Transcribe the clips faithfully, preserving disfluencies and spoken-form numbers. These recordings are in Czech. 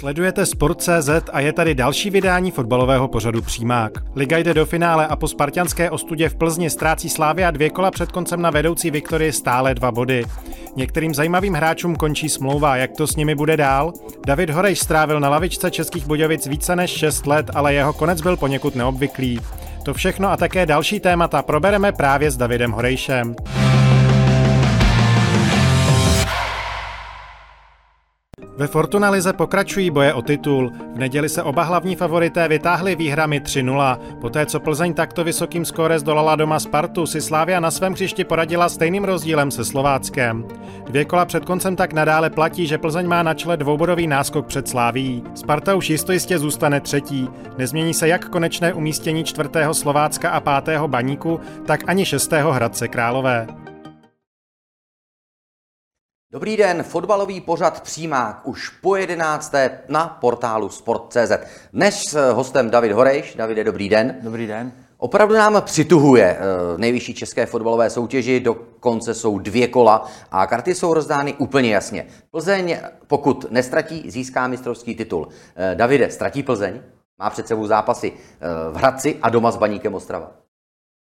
Sledujete Sport tečka cé zet a je tady další vydání fotbalového pořadu Přímák. Liga jde do finále a po spartianské ostudě v Plzni ztrácí Slavia dvě kola před koncem na vedoucí Viktorii stále dva body. Některým zajímavým hráčům končí smlouva, jak to s nimi bude dál? David Horejš strávil na lavičce Českých Budějovic více než šest let, ale jeho konec byl poněkud neobvyklý. To všechno a také další témata probereme právě s Davidem Horejšem. Ve Fortuna lize pokračují boje o titul. V neděli se oba hlavní favorité vytáhli výhrami tři nula. Poté, co Plzeň takto vysokým skóre zdolala doma Spartu, si Slavia na svém hřišti poradila stejným rozdílem se Slováckem. Dvě kola před koncem tak nadále platí, že Plzeň má na čele dvoubodový náskok před Slavií. Sparta už jistojistě zůstane třetí. Nezmění se jak konečné umístění čtvrtého Slovácka a pátého Baníku, tak ani šestého Hradce Králové. Dobrý den, fotbalový pořad Přímák už po jedenácté na portálu Sport tečka cé zet. Dnes s hostem David Horejš. Davide, dobrý den. Dobrý den. Opravdu nám přituhuje v nejvyšší české fotbalové soutěži, dokonce jsou dvě kola a karty jsou rozdány úplně jasně. Plzeň, pokud nestratí, získá mistrovský titul. Davide, ztratí Plzeň? Má před sebou zápasy v Hradci a doma s Baníkem Ostrava.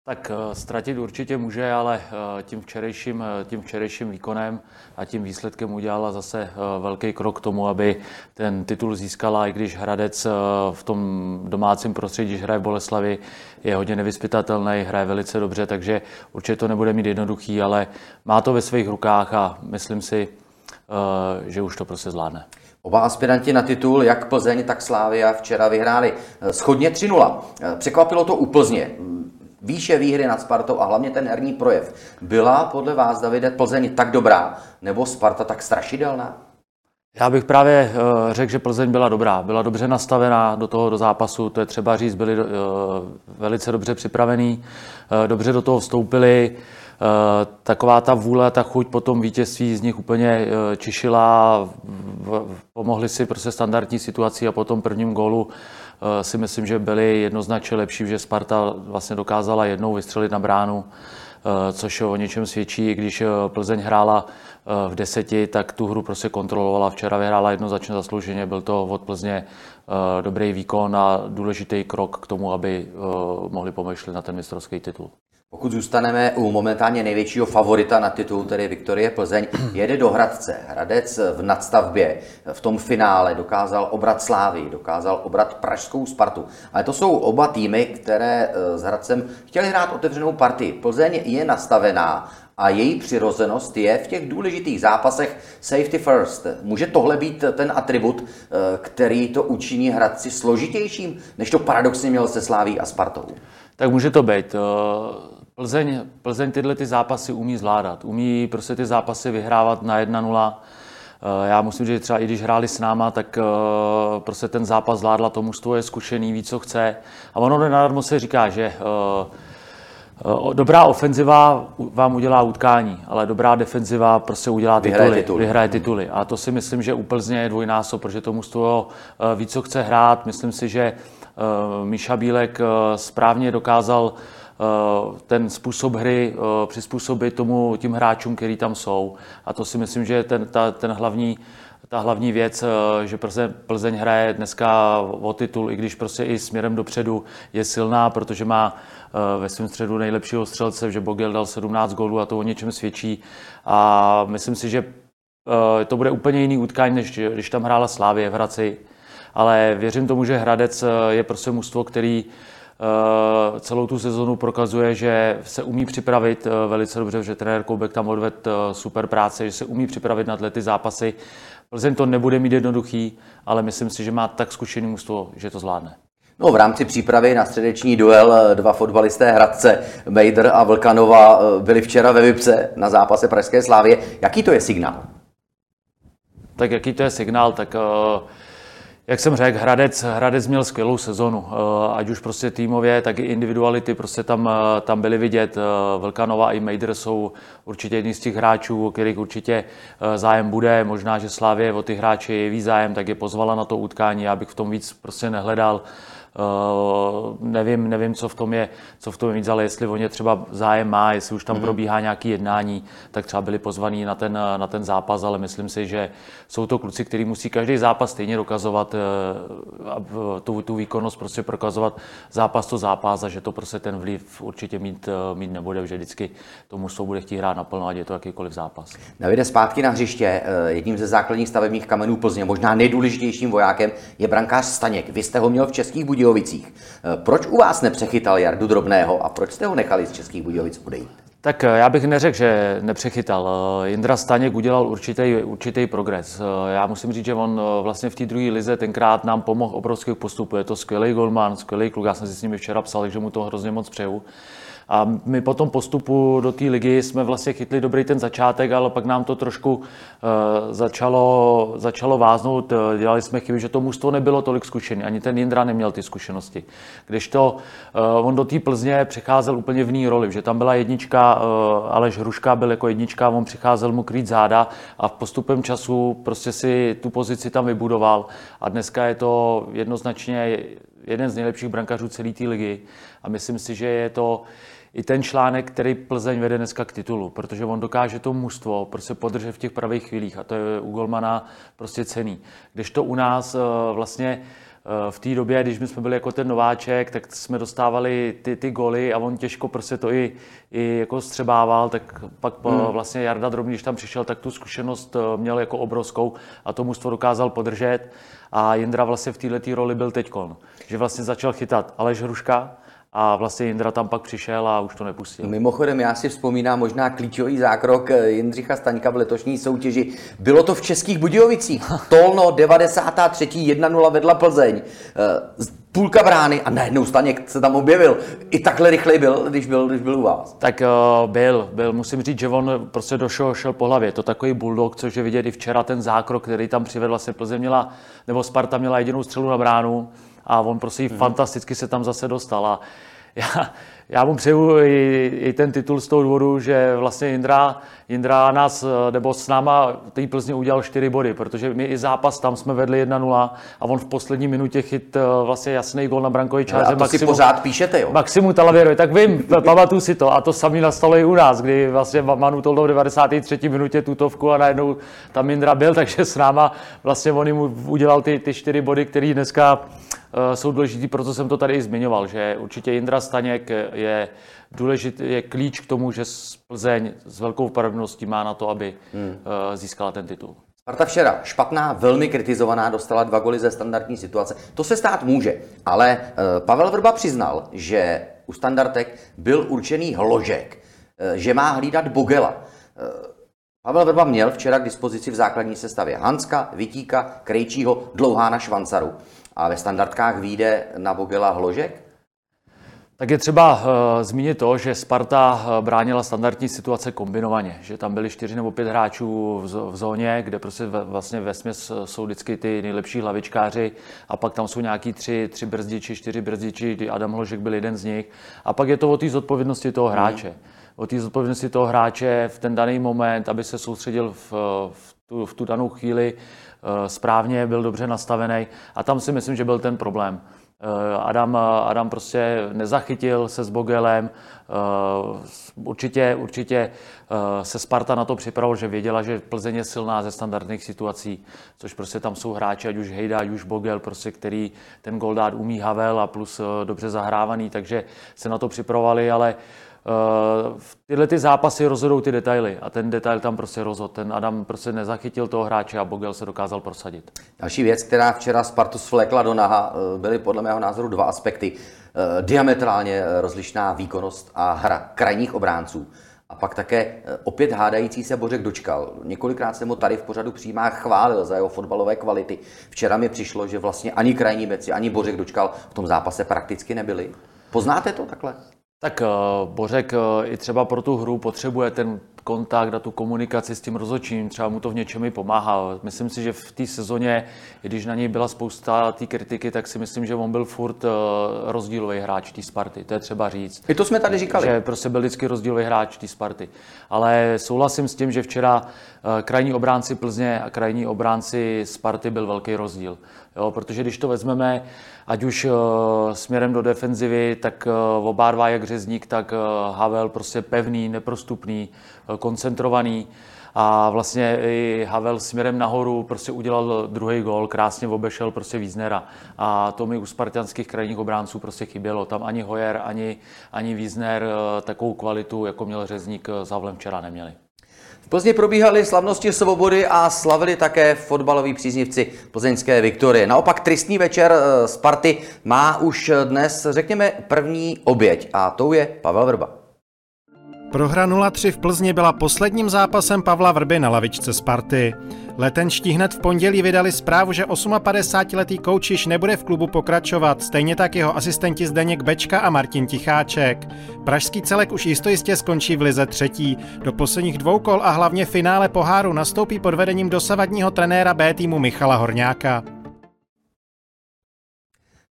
Tak ztratit určitě může, ale tím včerejším, tím včerejším výkonem a tím výsledkem udělala zase velký krok k tomu, aby ten titul získala, i když Hradec v tom domácím prostředí, když hraje v Boleslavi, je hodně nevyzpytatelný, hraje velice dobře, takže určitě to nebude mít jednoduchý, ale má to ve svých rukách a myslím si, že už to prostě zvládne. Oba aspiranti na titul, jak Plzeň, tak Slavia, včera vyhráli shodně tři nula. Překvapilo to u Plzně. Výše výhry nad Spartou a hlavně ten herní projev. Byla podle vás, Davide, Plzeň tak dobrá, nebo Sparta tak strašidelná? Já bych právě uh, řekl, že Plzeň byla dobrá. Byla dobře nastavená do toho do zápasu, to je třeba říct, byli uh, velice dobře připravení, uh, dobře do toho vstoupili. Uh, taková ta vůle, ta chuť po tom vítězství z nich úplně uh, čišila. V, pomohli si prostě standardní situaci a po tom prvním gólu si myslím, že byli jednoznačně lepší, že Sparta vlastně dokázala jednou vystřelit na bránu, což o něčem svědčí. I když Plzeň hrála v deseti, tak tu hru prostě kontrolovala. Včera vyhrála jednoznačně zaslouženě, byl to od Plzně dobrý výkon a důležitý krok k tomu, aby mohli pomýšlet na ten mistrovský titul. Pokud zůstaneme u momentálně největšího favorita na titul, tedy Viktorie Plzeň, jede do Hradce. Hradec v nadstavbě, v tom finále dokázal obrat Slávii, dokázal obrat pražskou Spartu. Ale to jsou oba týmy, které s Hradcem chtěli hrát otevřenou partii. Plzeň je nastavená a její přirozenost je v těch důležitých zápasech safety first. Může tohle být ten atribut, který to učiní Hradci složitějším, než to paradoxně měl se Slávií a Spartou? Tak může to být. Plzeň, Plzeň tyhle ty zápasy umí zvládat, umí prostě ty zápasy vyhrávat na jedna nula. Já musím říct, že třeba i když hráli s náma, tak prostě ten zápas zvládla, to mužstvo je zkušený, ví, co chce. A ono nenadarmo se říká, že dobrá ofenziva vám udělá utkání, ale dobrá defenziva prostě udělá vyhraje tituly, titul. vyhraje tituly. A to si myslím, že u Plzně je dvojnásob, protože to mužstvo ví, co chce hrát. Myslím si, že Míša Bílek správně dokázal ten způsob hry přizpůsobit tomu tím hráčům, který tam jsou. A to si myslím, že je ten, ta, ten hlavní, ta hlavní věc, že Plzeň, Plzeň hraje dneska o titul, i když prostě i směrem dopředu je silná, protože má ve svém středu nejlepšího střelce, že Beauguel dal sedmnáct gólů a to o něčem svědčí. A myslím si, že to bude úplně jiný utkání, než když tam hrála Slavie v Hradci. Ale věřím tomu, že Hradec je prostě mužstvo, který celou tu sezonu prokazuje, že se umí připravit velice dobře, že trenér Koubek tam odvedl super práce, že se umí připravit na ty zápasy. Plzeň to nebude mít jednoduchý, ale myslím si, že má tak zkušený mužstvo, že to zvládne. No, v rámci přípravy na středeční duel dva fotbalisté Hradce, Mejdr a Vlkanova, byli včera ve Vipce na zápase pražské Slavie. Jaký to je signál? Tak jaký to je signál, tak... Uh... Jak jsem řekl, Hradec, Hradec měl skvělou sezonu, ať už prostě týmově, tak i individuality, prostě tam, tam byly vidět. Vlkanova i Mejdr jsou určitě jedni z těch hráčů, o kterých určitě zájem bude. Možná, že Slavie o ty hráče jeví zájem, tak je pozvala na to utkání, já bych v tom víc prostě nehledal. Uh, nevím, nevím, co v tom je, co v tom je víc, ale jestli o ně třeba zájem má, jestli už tam mm-hmm. probíhá nějaké jednání, tak třeba byli pozvaní na ten, na ten zápas, ale myslím si, že jsou to kluci, který musí každý zápas stejně dokazovat a uh, tu, tu výkonnost prostě prokazovat zápas to zápas a že to prostě ten vliv určitě mít, mít nebude, že vždycky to mužstvo bude chtít hrát naplno, ať je to jakýkoliv zápas. Davide, zpátky na hřiště, jedním ze základních stavebních kamenů Plzně, možná nejdůležitějším vojákem je brankář Staněk. Vy jste ho měl v Českých Budějovicích. Proč u vás nepřechytal Jardu Drobného a proč jste ho nechali z Českých Budějovic odejít? Tak já bych neřekl, že nepřechytal. Jindra Staněk udělal určitý, určitý progres. Já musím říct, že on vlastně v té druhé lize tenkrát nám pomohl obrovských postupů. Je to skvělý golman, skvělý kluk. Já jsem si s nimi včera psal, takže mu to hrozně moc přeju. A my po tom postupu do té ligy jsme vlastně chytli dobrý ten začátek, ale pak nám to trošku uh, začalo, začalo váznout. Dělali jsme chyby, že to mužstvo nebylo tolik zkušený. Ani ten Jindra neměl ty zkušenosti. Kdežto uh, on do té Plzně přicházel úplně v jiné roli, že tam byla jednička, uh, Aleš Hruška byl jako jednička, on přicházel mu krýt záda a v postupem času prostě si tu pozici tam vybudoval. A dneska je to jednoznačně jeden z nejlepších brankařů celé té ligy a myslím si, že je to i ten článek, který Plzeň vede dneska k titulu, protože on dokáže to mužstvo prostě podržet v těch pravých chvílích a to je u golmana prostě cený. Když to u nás vlastně v té době, když my jsme byli jako ten nováček, tak jsme dostávali ty, ty goly a on těžko prostě to i, i jako střebával, tak pak hmm. vlastně Jarda Drobný, když tam přišel, tak tu zkušenost měl jako obrovskou a to mužstvo dokázal podržet a Jindra vlastně v této roli byl teďkon, že vlastně začal chytat Aleš Hruška, a vlastně Jindra tam pak přišel a už to nepustil. Mimochodem, já si vzpomínám možná klíčový zákrok Jindřicha Staňka v letošní soutěži. Bylo to v Českých Budějovicích. Tolno devadesát tři jedna nula vedla Plzeň. Půlka brány a najednou Staněk se tam objevil. I takhle rychlej byl, když byl, když byl u vás. Tak uh, byl, byl. Musím říct, že on prostě došel, šel po hlavě. To takový bulldog, což je vidět i včera ten zákrok, který tam přivedla se Plzeň měla, nebo Sparta měla jedinou střelu na bránu. A on prostě hmm. fantasticky se tam zase dostal a já, já mu přeju i, i ten titul z toho důvodu, že vlastně Jindra, Jindra nás, nebo s náma tý Plzně udělal čtyři body, protože my i zápas tam jsme vedli jedna nula a on v poslední minutě chyt vlastně jasný gól na brankový čáře. A to Maximu, si pořád píšete, jo? Maximu Talavěrovi, tak vím, pamatuju si to a to samý nastalo i u nás, kdy vlastně Manu Tolno v devadesát tři minutě tutovku a najednou tam Jindra byl, takže s náma vlastně on mu udělal ty, ty čtyři body, který dneska jsou důležitý, proto jsem to tady i zmiňoval, že určitě Jindra Staněk je důležitý, je klíč k tomu, že Plzeň s velkou pravděpodobností má na to, aby hmm. získala ten titul. Sparta včera špatná, velmi kritizovaná, dostala dva goly ze standardní situace. To se stát může, ale Pavel Vrba přiznal, že u standardek byl určený Hložek, že má hlídat Beauguela. Pavel Vrba měl včera k dispozici v základní sestavě Hanska, Vitíka, Krejčího, Dlouhána, Švancaru. A ve standardkách vyjde na Beauguela Hložek? Tak je třeba uh, zmínit to, že Sparta bránila standardní situace kombinovaně. Že tam byli čtyři nebo pět hráčů v, z- v zóně, kde prostě v- vlastně vesměs jsou vždycky ty nejlepší hlavičkáři a pak tam jsou nějaký tři, tři brzdiči, čtyři brzdiči, kdy Adam Hložek byl jeden z nich. A pak je to o té zodpovědnosti toho hráče. Mm. O té zodpovědnosti toho hráče v ten daný moment, aby se soustředil v, v, tu, v tu danou chvíli, správně, byl dobře nastavený a tam si myslím, že byl ten problém. Adam, Adam prostě nezachytil se s Beauguelem, určitě, určitě se Sparta na to připravil, že věděla, že Plzeň je silná ze standardních situací, což prostě tam jsou hráči, ať už Hejda, ať už Beauguel, prostě, který ten gol dát umí, Havel a plus dobře zahrávaný, takže se na to připravovali, ale Uh, tyhle ty zápasy rozhodou ty detaily a ten detail tam prostě rozhod. Ten Adam prostě nezachytil toho hráče a Beauguel se dokázal prosadit. Další věc, která včera Spartu svlékla do naha, byly podle mého názoru dva aspekty. Uh, diametrálně rozlišná výkonnost a hra krajních obránců A pak také opět hádající se Bořek Dočkal. Několikrát jsem ho tady v pořadu Přímák chválil za jeho fotbalové kvality. Včera mi přišlo, že vlastně ani krajní beci, ani Bořek Dočkal v tom zápase prakticky nebyli. Poznáte to takhle? Tak Bořek i třeba pro tu hru potřebuje ten kontakt a tu komunikaci s tím rozhodčím, třeba mu to v něčem i pomáhá. Myslím si, že v té sezóně, když na něj byla spousta té kritiky, tak si myslím, že on byl furt rozdílový hráč té Sparty, to je třeba říct. I to jsme tady říkali. Že prostě byl vždycky rozdílový hráč té Sparty. Ale souhlasím s tím, že včera krajní obránci Plzně a krajní obránci Sparty byl velký rozdíl. Jo, protože když to vezmeme, ať už směrem do defenzivy, tak oba dva, jak Řezník, tak Havel, prostě pevný, neprostupný, koncentrovaný, a vlastně i Havel směrem nahoru prostě udělal druhý gól, krásně obešel prostě Wiesnera, a to mi u spartanských krajních obránců prostě chybělo. Tam ani Hoyer, ani, ani Wiesner takovou kvalitu, jako měl Řezník s Havlem, včera neměli. V Plzni probíhaly slavnosti Svobody a slavili také fotbaloví příznivci plzeňské Viktorie. Naopak tristní večer Sparty má už dnes, řekněme, první oběť, a tou je Pavel Vrba. Prohra nula tři v Plzni byla posledním zápasem Pavla Vrby na lavičce Sparty. Letenští hned v pondělí vydali zprávu, že osmapadesátiletý kouč již nebude v klubu pokračovat, stejně tak jeho asistenti Zdeněk Bečka a Martin Ticháček. Pražský celek už jistojistě skončí v lize třetí. Do posledních dvou kol a hlavně finále poháru nastoupí pod vedením dosavadního trenéra B týmu Michala Horňáka.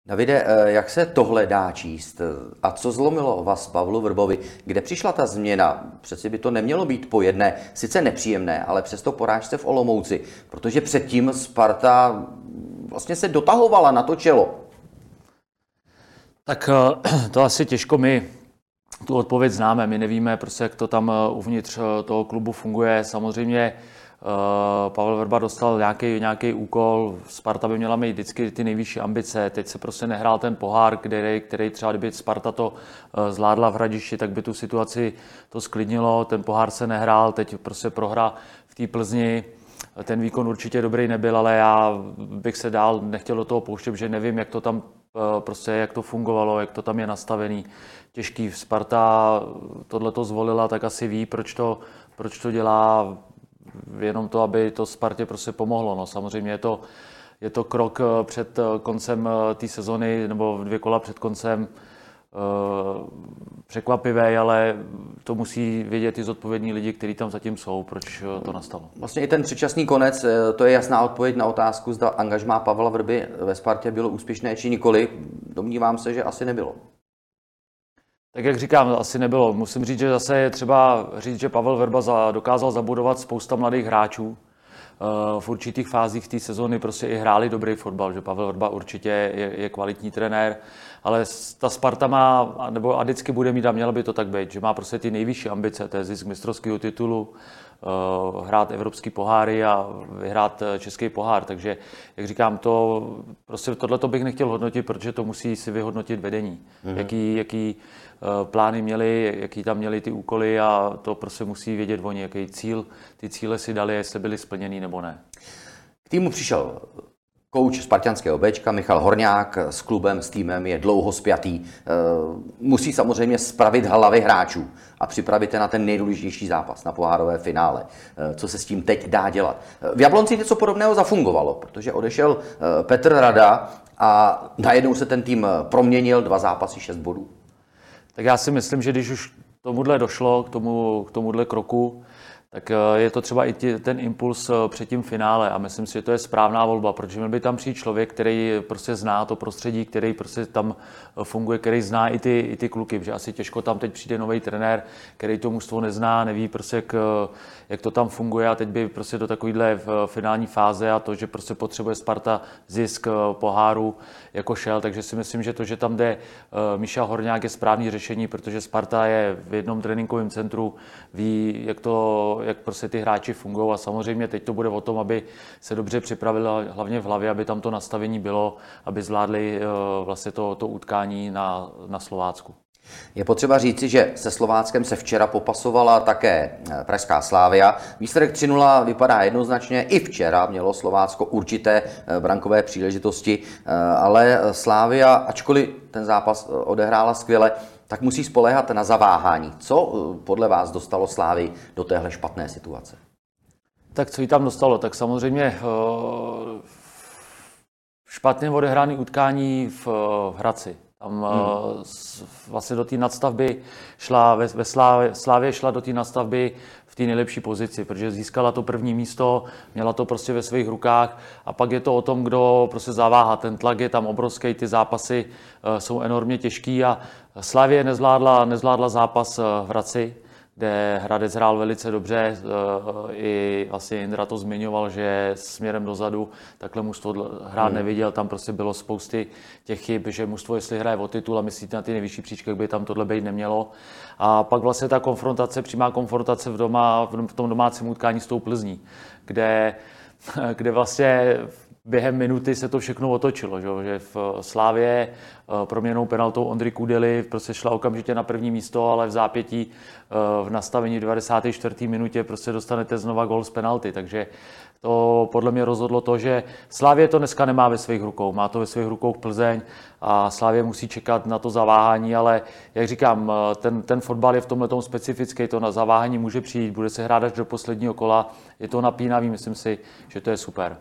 Davide, jak se tohle dá číst? A co zlomilo vás, Pavlu Vrbovi? Kde přišla ta změna? Přeci by to nemělo být po jedné, sice nepříjemné, ale přesto porážce v Olomouci, protože předtím Sparta vlastně se dotahovala na to čelo. Tak to asi těžko my tu odpověď známe. My nevíme prostě, jak to tam uvnitř toho klubu funguje. Samozřejmě Pavel Vrba dostal nějaký, nějaký úkol, Sparta by měla mít vždycky ty nejvyšší ambice, teď se prostě nehrál ten pohár, který, který třeba kdyby Sparta to zvládla v Hradišti, tak by tu situaci to sklidnilo, ten pohár se nehrál, teď prostě prohra v té Plzni, ten výkon určitě dobrý nebyl, ale já bych se dál nechtěl do toho pouštět, že nevím, jak to tam prostě, jak to fungovalo, jak to tam je nastavený, těžký. Sparta tohleto zvolila, tak asi ví, proč to, proč to dělá, jenom to, aby to Spartě prostě pomohlo. No, samozřejmě je to, je to krok před koncem té sezony, nebo dvě kola před koncem, překvapivé, ale to musí vědět i zodpovědní lidi, kteří tam zatím jsou, proč to nastalo. Vlastně i ten předčasný konec, to je jasná odpověď na otázku, zda angažmá Pavla Vrby ve Spartě bylo úspěšné či nikoli. Domnívám se, že asi nebylo. Tak jak říkám, asi nebylo. Musím říct, že zase je třeba říct, že Pavel Vrba za, dokázal zabudovat spousta mladých hráčů. V určitých fázích té sezony prostě i hráli dobrý fotbal, že Pavel Vrba určitě je, je kvalitní trenér, ale ta Sparta má, nebo a vždycky bude mít, a měla by to tak být, že má prostě ty nejvyšší ambice, to je zisk mistrovského titulu, hrát evropský poháry a vyhrát český pohár, takže jak říkám, to prostě tohleto bych nechtěl hodnotit, protože to musí si vyhodnotit vedení, mhm. jaký, jaký plány měli, jaký tam měli ty úkoly, a to prostě musí vědět oni, jaký cíl, ty cíle si dali, jestli byly splněný nebo ne. K týmu přišel kouč spartanského Bčka Michal Horňák, s klubem, s týmem je dlouho spjatý. Musí samozřejmě spravit hlavy hráčů a připravit je na ten nejdůležitější zápas, na pohárové finále. Co se s tím teď dá dělat? V Jablonci něco podobného zafungovalo, protože odešel Petr Rada a najednou se ten tým proměnil, dva zápasy, šest bodů. Tak já si myslím, že když už tomuhle došlo, k, tomu, k tomuhle kroku, tak je to třeba i tě, ten impuls před tím finále, a myslím si, že to je správná volba, protože měl by tam přijít člověk, který prostě zná to prostředí, který prostě tam funguje, který zná i ty, i ty kluky, protože asi těžko tam teď přijde nový trenér, který to mužstvo nezná, neví prostě, jak, jak to tam funguje, a teď by prostě do takovýhle finální fáze, a to, že prostě potřebuje Sparta zisk poháru, jako šel, takže si myslím, že to, že tam jde Miša Horňák, je správný řešení, protože Sparta je v jednom tréninkovém centru, ví, jak to jak prostě ty hráči fungují, a samozřejmě teď to bude o tom, aby se dobře připravili hlavně v hlavě, aby tam to nastavení bylo, aby zvládli vlastně to, to utkání na, na Slovácku. Je potřeba říci, že se Slováckem se včera popasovala také pražská Slavia. Výsledek tři nula vypadá jednoznačně. I včera mělo Slovácko určité brankové příležitosti, ale Slavia, ačkoliv ten zápas odehrála skvěle, tak musí spoléhat na zaváhání. Co podle vás dostalo Slávy do téhle špatné situace? Tak co jí tam dostalo? Tak samozřejmě špatně odehrané utkání v Hradci. Tam hmm. vlastně do té nadstavby šla, ve, ve Slávě, Slávě šla do té nadstavby v té nejlepší pozici, protože získala to první místo, měla to prostě ve svých rukách a pak je to o tom, kdo prostě zaváhá. Ten tlak je tam obrovský, ty zápasy uh, jsou enormně těžký a Slávě nezvládla, nezvládla zápas v Hradci, kde Hradec hrál velice dobře. I vlastně Jindra to zmiňoval, že směrem dozadu takhle mužstvo hrát hmm. neviděl. Tam prostě bylo spousty těch chyb, že mužstvo, jestli hraje o titul a myslíte na ty nejvyšší příčky, by tam tohle být nemělo. A pak vlastně ta konfrontace, přímá konfrontace v, doma, v tom domácím utkání s tou Plzní, kde, kde vlastně během minuty se to všechno otočilo, že v Slávě proměnou penaltou Ondry Kúdely prostě šla okamžitě na první místo, ale v zápětí v nastavení v devadesáté čtvrté minutě prostě dostanete znova gól z penalty, takže to podle mě rozhodlo to, že Slávě to dneska nemá ve svých rukou, má to ve svých rukou Plzeň a Slávě musí čekat na to zaváhání, ale jak říkám, ten, ten fotbal je v tomhletom specifický, to na zaváhání může přijít, bude se hrát až do posledního kola, je to napínavý, myslím si, že to je super.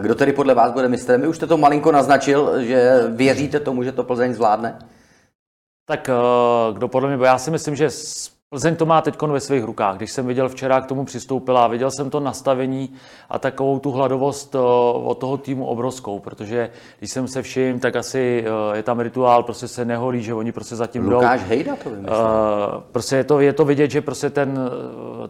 Kdo tedy podle vás bude mistrem? Vy už jste to malinko naznačil, že věříte tomu, že to Plzeň zvládne? Tak kdo podle mě, bo já si myslím, že Plzeň to má teď ve svých rukách. Když jsem viděl včera, k tomu přistoupila, viděl jsem to nastavení a takovou tu hladovost od toho týmu obrovskou, protože když jsem se všiml, tak asi je tam rituál, prostě se neholí, že oni prostě zatím jdou. Lukáš Hejda to vymyslel. Prostě je to, je to vidět, že prostě ten,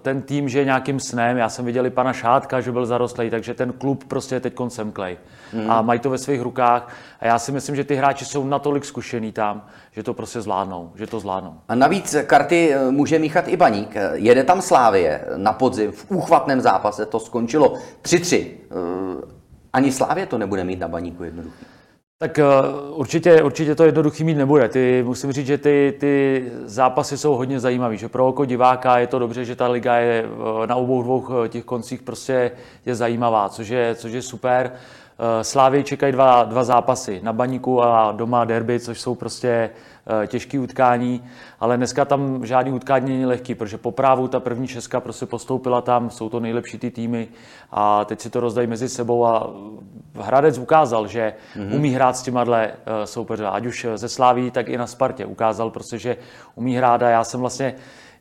ten tým, že je nějakým snem. Já jsem viděl i pana Šátka, že byl zarostlý, takže ten klub prostě je teď semklej. Mm. A mají to ve svých rukách a já si myslím, že ty hráči jsou natolik zkušený tam, že to prostě zvládnou, že to zvládnou. A navíc karty může míchat i Baník. Jede tam Slávie na podzim, v úchvatném zápase to skončilo tři tři. Ani Slávie to nebude mít na Baníku jednoduchý. Tak určitě, určitě to jednoduchý mít nebude. Ty, musím říct, že ty, ty zápasy jsou hodně zajímavý, že pro oko diváka je to dobře, že ta liga je na obou dvou těch koncích prostě je zajímavá, což je, což je super. Slávy čekají dva, dva zápasy na Baníku a doma derby, což jsou prostě těžké utkání, ale dneska tam žádný utkání není lehký, protože po právu ta první šestka prostě postoupila tam, jsou to nejlepší ty týmy a teď si to rozdají mezi sebou a Hradec ukázal, že mm-hmm. umí hrát s těma dle soupeře, ať už ze Slaví, tak i na Spartě. Ukázal prostě, že umí hrát a já jsem vlastně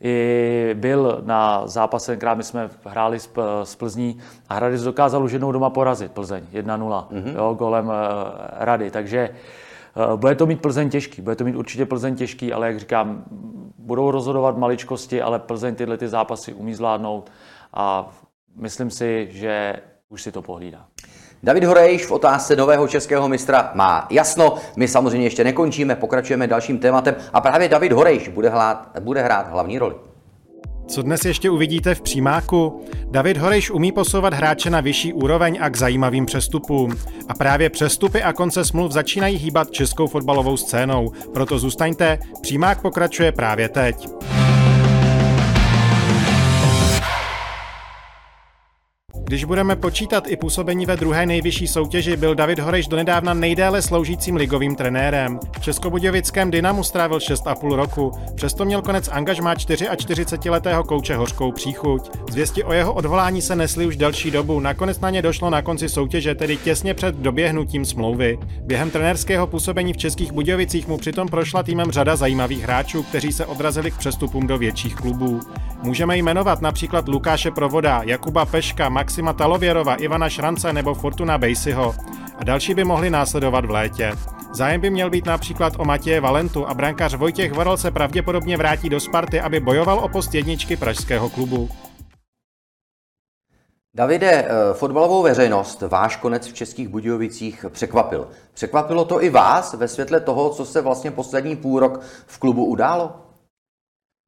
i byl na zápase, tenkrát my jsme hráli s Plzní a Hradec dokázal už jednou doma porazit Plzeň jedna nula mm-hmm. jo, golem Rady, takže bude to mít Plzeň těžký, bude to mít určitě Plzeň těžký, ale jak říkám, budou rozhodovat maličkosti, ale Plzeň tyhle ty zápasy umí zvládnout a myslím si, že už si to pohlídá. David Horejš v otázce nového českého mistra má jasno. My samozřejmě ještě nekončíme, pokračujeme dalším tématem a právě David Horejš bude hrát, bude hrát hlavní roli. Co dnes ještě uvidíte v Přímáku? David Horejš umí posouvat hráče na vyšší úroveň a k zajímavým přestupům. A právě přestupy a konce smluv začínají hýbat českou fotbalovou scénou. Proto zůstaňte, Přímák pokračuje právě teď. Když budeme počítat i působení ve druhé nejvyšší soutěži, byl David Horejš donedávna nejdéle sloužícím ligovým trenérem. V českobudějovickém Dynamu strávil šest a půl roku, přesto měl konec angažmá čtyřičtyřicetiletého kouče hořkou příchuť. Zvěsti o jeho odvolání se nesly už delší dobu, nakonec na ně došlo na konci soutěže, tedy těsně před doběhnutím smlouvy. Během trenérského působení v Českých Budějovicích mu přitom prošla týmem řada zajímavých hráčů, kteří se odrazili k přestupům do větších klubů. Můžeme jmenovat například Lukáše Provoda, Jakuba Peška, Maxi Talověrova, Ivana Šrance nebo Fortuna Bejsiho a další by mohli následovat v létě. Zájem by měl být například o Matěje Valentu a brankář Vojtěch Vorel se pravděpodobně vrátí do Sparty, aby bojoval o post jedničky pražského klubu. Davide, fotbalovou veřejnost váš konec v Českých Budějovicích překvapil. Překvapilo to i vás ve světle toho, co se vlastně poslední půl rok v klubu událo?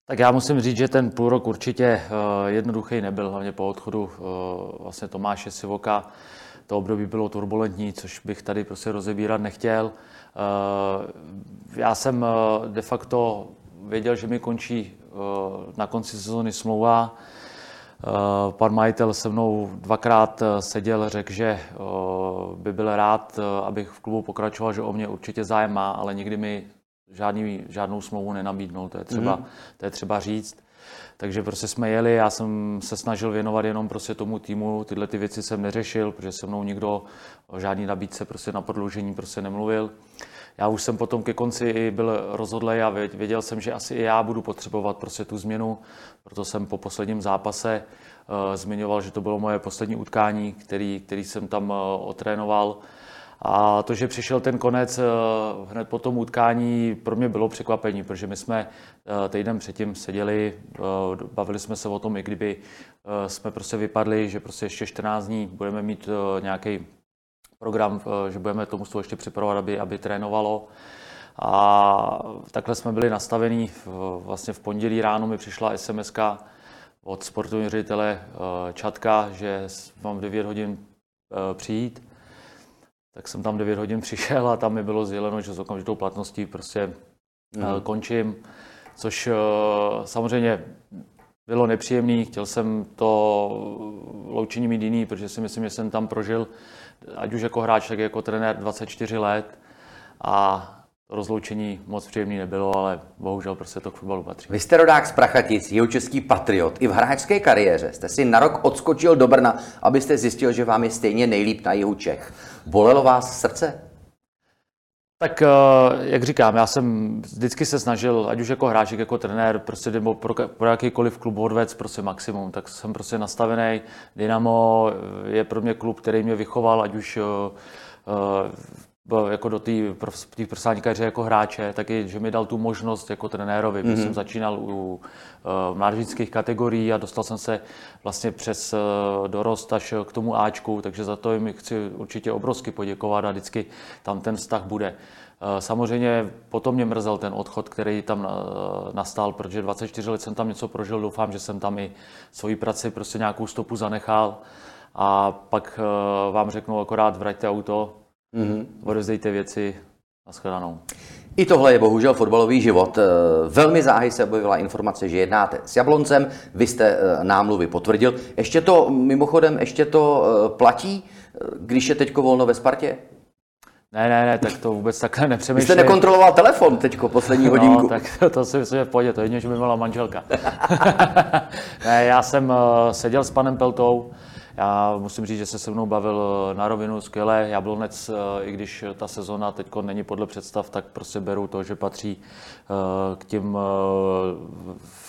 Tak já musím říct, že ten půlrok určitě uh, jednoduchý nebyl, hlavně po odchodu uh, vlastně Tomáše Sivoka. To období bylo turbulentní, což bych tady prostě rozebírat nechtěl. Uh, já jsem uh, de facto věděl, že mi končí uh, na konci sezóny smlouva. Uh, pan majitel se mnou dvakrát uh, seděl, řekl, že uh, by byl rád, uh, abych v klubu pokračoval, že o mě určitě zájem má, ale nikdy mi Žádný, žádnou smlouvu nenabídnou, to je, třeba, mm. to je třeba říct. Takže prostě jsme jeli, já jsem se snažil věnovat jenom prostě tomu týmu, tyhle ty věci jsem neřešil, protože se mnou nikdo o žádný nabídce prostě na prodloužení prostě nemluvil. Já už jsem potom ke konci i byl rozhodlej a věděl jsem, že asi i já budu potřebovat prostě tu změnu, proto jsem po posledním zápase uh, zmiňoval, že to bylo moje poslední utkání, který, který jsem tam uh, otrénoval. A to, že přišel ten konec hned po tom utkání, pro mě bylo překvapení, protože my jsme týden předtím seděli, bavili jsme se o tom, i kdyby jsme prostě vypadli, že prostě ještě čtrnáct dní budeme mít nějaký program, že budeme tomu stolu ještě připravovat, aby, aby trénovalo. A takhle jsme byli nastavení. Vlastně v pondělí ráno mi přišla es em eska od sportovního ředitele Čatka, že mám v devět hodin přijít. Tak jsem tam devět hodin přišel a tam mi bylo sděleno, že s okamžitou platností prostě mm. končím, což samozřejmě bylo nepříjemné. Chtěl jsem to loučení mít jiný, protože si myslím, že jsem tam prožil, ať už jako hráč, tak jako trenér dvacet čtyři let a to rozloučení moc příjemné nebylo, ale bohužel prostě to k fotbalu patří. Vy jste rodák z Prachatic, jihočeský patriot. I v hráčské kariéře jste si na rok odskočil do Brna, abyste zjistil, že vám je stejně nejlíp na jihu Čech. Bolelo vás srdce? Tak jak říkám, já jsem vždycky se snažil, ať už jako hráček, jako trenér, prostě nebo pro, pro jakýkoliv klub odvec prostě maximum, tak jsem prostě nastavený. Dynamo je pro mě klub, který mě vychoval, ať už jako do té profesionální kariéry jako hráče, taky, že mi dal tu možnost jako trenérovi. Mm-hmm. Jsem začínal u uh, mládežnických kategorií a dostal jsem se vlastně přes uh, dorost až k tomu Ačku, takže za to jim chci určitě obrovsky poděkovat a vždycky tam ten vztah bude. Uh, samozřejmě potom mě mrzel ten odchod, který tam uh, nastal, protože dvacet čtyři let jsem tam něco prožil, doufám, že jsem tam i svoji práci prostě nějakou stopu zanechal a pak uh, vám řeknu akorát vraťte auto, Mm-hmm. odevzdejte věci a shledanou. I tohle je bohužel fotbalový život. Velmi záhy se objevila informace, že jednáte s Jabloncem, vy jste námluvy potvrdil. Ještě to, mimochodem, ještě to platí, když je teďko volno ve Spartě? Ne, ne, ne, tak to vůbec takhle nepřemýšlím. Vy jste nekontroloval telefon teďko poslední hodinku. No, tak to, to si myslím, že v pohodě, to jedině, že by měla manželka. Ne, já jsem seděl s panem Peltou. Já musím říct, že se se mnou bavil na rovinu skvěle. Jablonec, i když ta sezona teď není podle představ, tak prostě beru to, že patří k těm